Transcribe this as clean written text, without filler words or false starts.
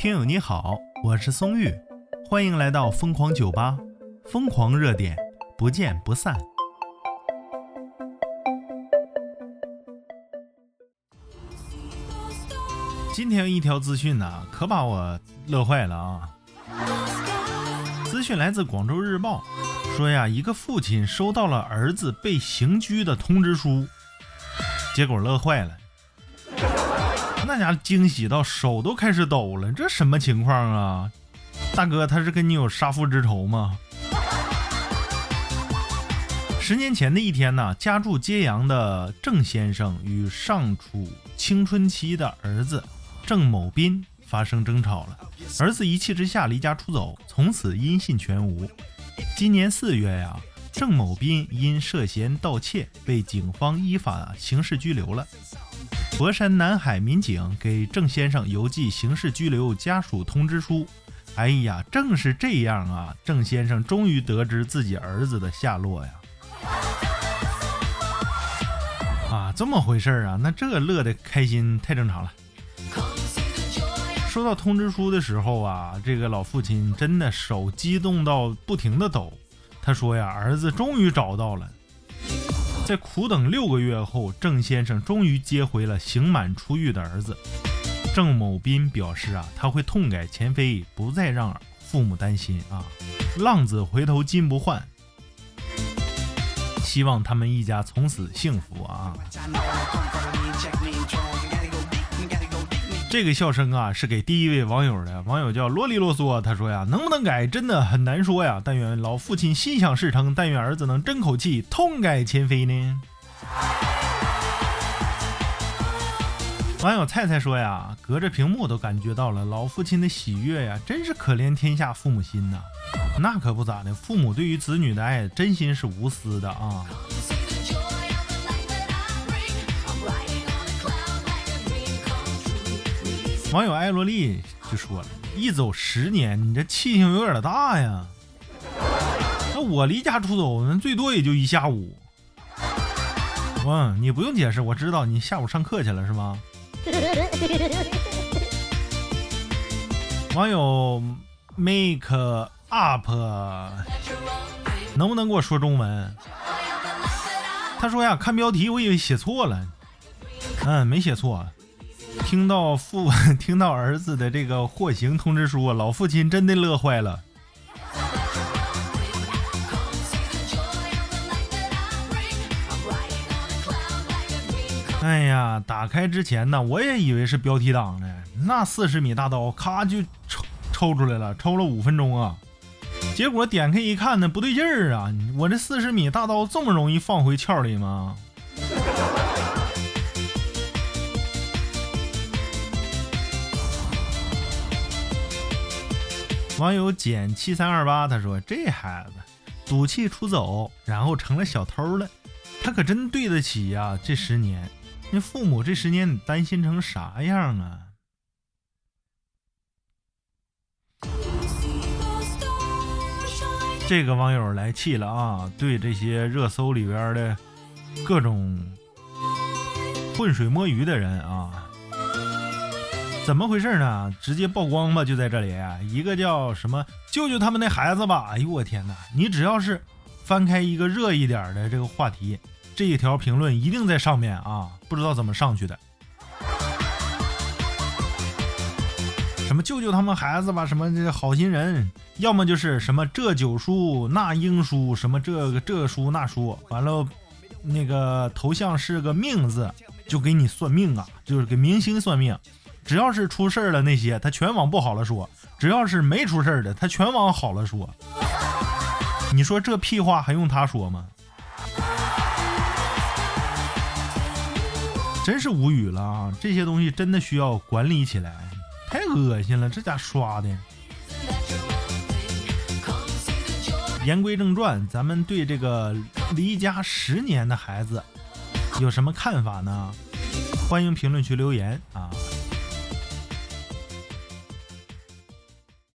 听友你好，我是松玉，欢迎来到疯狂酒吧，疯狂热点，不见不散。今天一条资讯呢，可把我乐坏了啊！资讯来自广州日报，说呀，一个父亲收到了儿子被刑拘的通知书，结果乐坏了。那家惊喜到手都开始抖了，这什么情况啊？大哥，他是跟你有杀父之仇吗？10年前的一天呢，家住揭阳的郑先生与尚处青春期的儿子郑某斌发生争吵了，儿子一气之下离家出走，从此音信全无。今年4月呀，郑某斌因涉嫌盗窃被警方依法刑事拘留了。佛山南海民警给郑先生邮寄刑事拘留家属通知书。哎呀，正是这样啊，郑先生终于得知自己儿子的下落呀！啊，这么回事啊，那这乐得开心太正常了。收到通知书的时候啊，这个老父亲真的手激动到不停的抖。他说呀，儿子终于找到了。在苦等6个月后，郑先生终于接回了刑满出狱的儿子。郑某斌表示啊，他会痛改前非，不再让父母担心啊，浪子回头金不换，希望他们一家从此幸福啊。这个笑声啊，是给第一位网友的，网友叫啰里啰嗦，他说呀，能不能改真的很难说呀，但愿老父亲心想事成，但愿儿子能争口气，痛改前非呢。网友菜菜说呀，隔着屏幕都感觉到了老父亲的喜悦呀，真是可怜天下父母心呐。那可不咋的，父母对于子女的爱真心是无私的啊。网友艾罗丽就说了，一走10年，你这气性有点大呀。那我离家出走那最多也就1下午。你不用解释，我知道你下午上课去了是吗？网友 make up 能不能给我说中文？他说呀，看标题我以为写错了，没写错。听到儿子的这个获刑通知书，老父亲真的乐坏了。哎呀，打开之前呢，我也以为是标题党呢，那40米大刀咔就抽出来了，抽了5分钟啊。结果点开一看呢，不对劲儿啊，我这40米大刀这么容易放回鞘里吗？网友简7328他说，这孩子赌气出走，然后成了小偷了，他可真对得起呀，这10年。那父母这10年你担心成啥样啊？这个网友来气了啊，对这些热搜里边的各种浑水摸鱼的人啊，怎么回事呢？直接曝光吧，就在这里啊。一个叫什么救救他们那孩子吧，哎呦我天哪，你只要是翻开一个热一点的这个话题，这一条评论一定在上面啊，不知道怎么上去的。什么救救他们孩子吧，什么这好心人，要么就是什么这九叔那英叔，什么这叔那叔，完了那个头像是个命字，就给你算命啊，就是给明星算命。只要是出事了那些，他全往不好了说；只要是没出事的，他全往好了说。你说这屁话还用他说吗？真是无语了啊！这些东西真的需要管理起来，太恶心了，这家刷的。言归正传，咱们对这个离家10年的孩子有什么看法呢？欢迎评论区留言啊！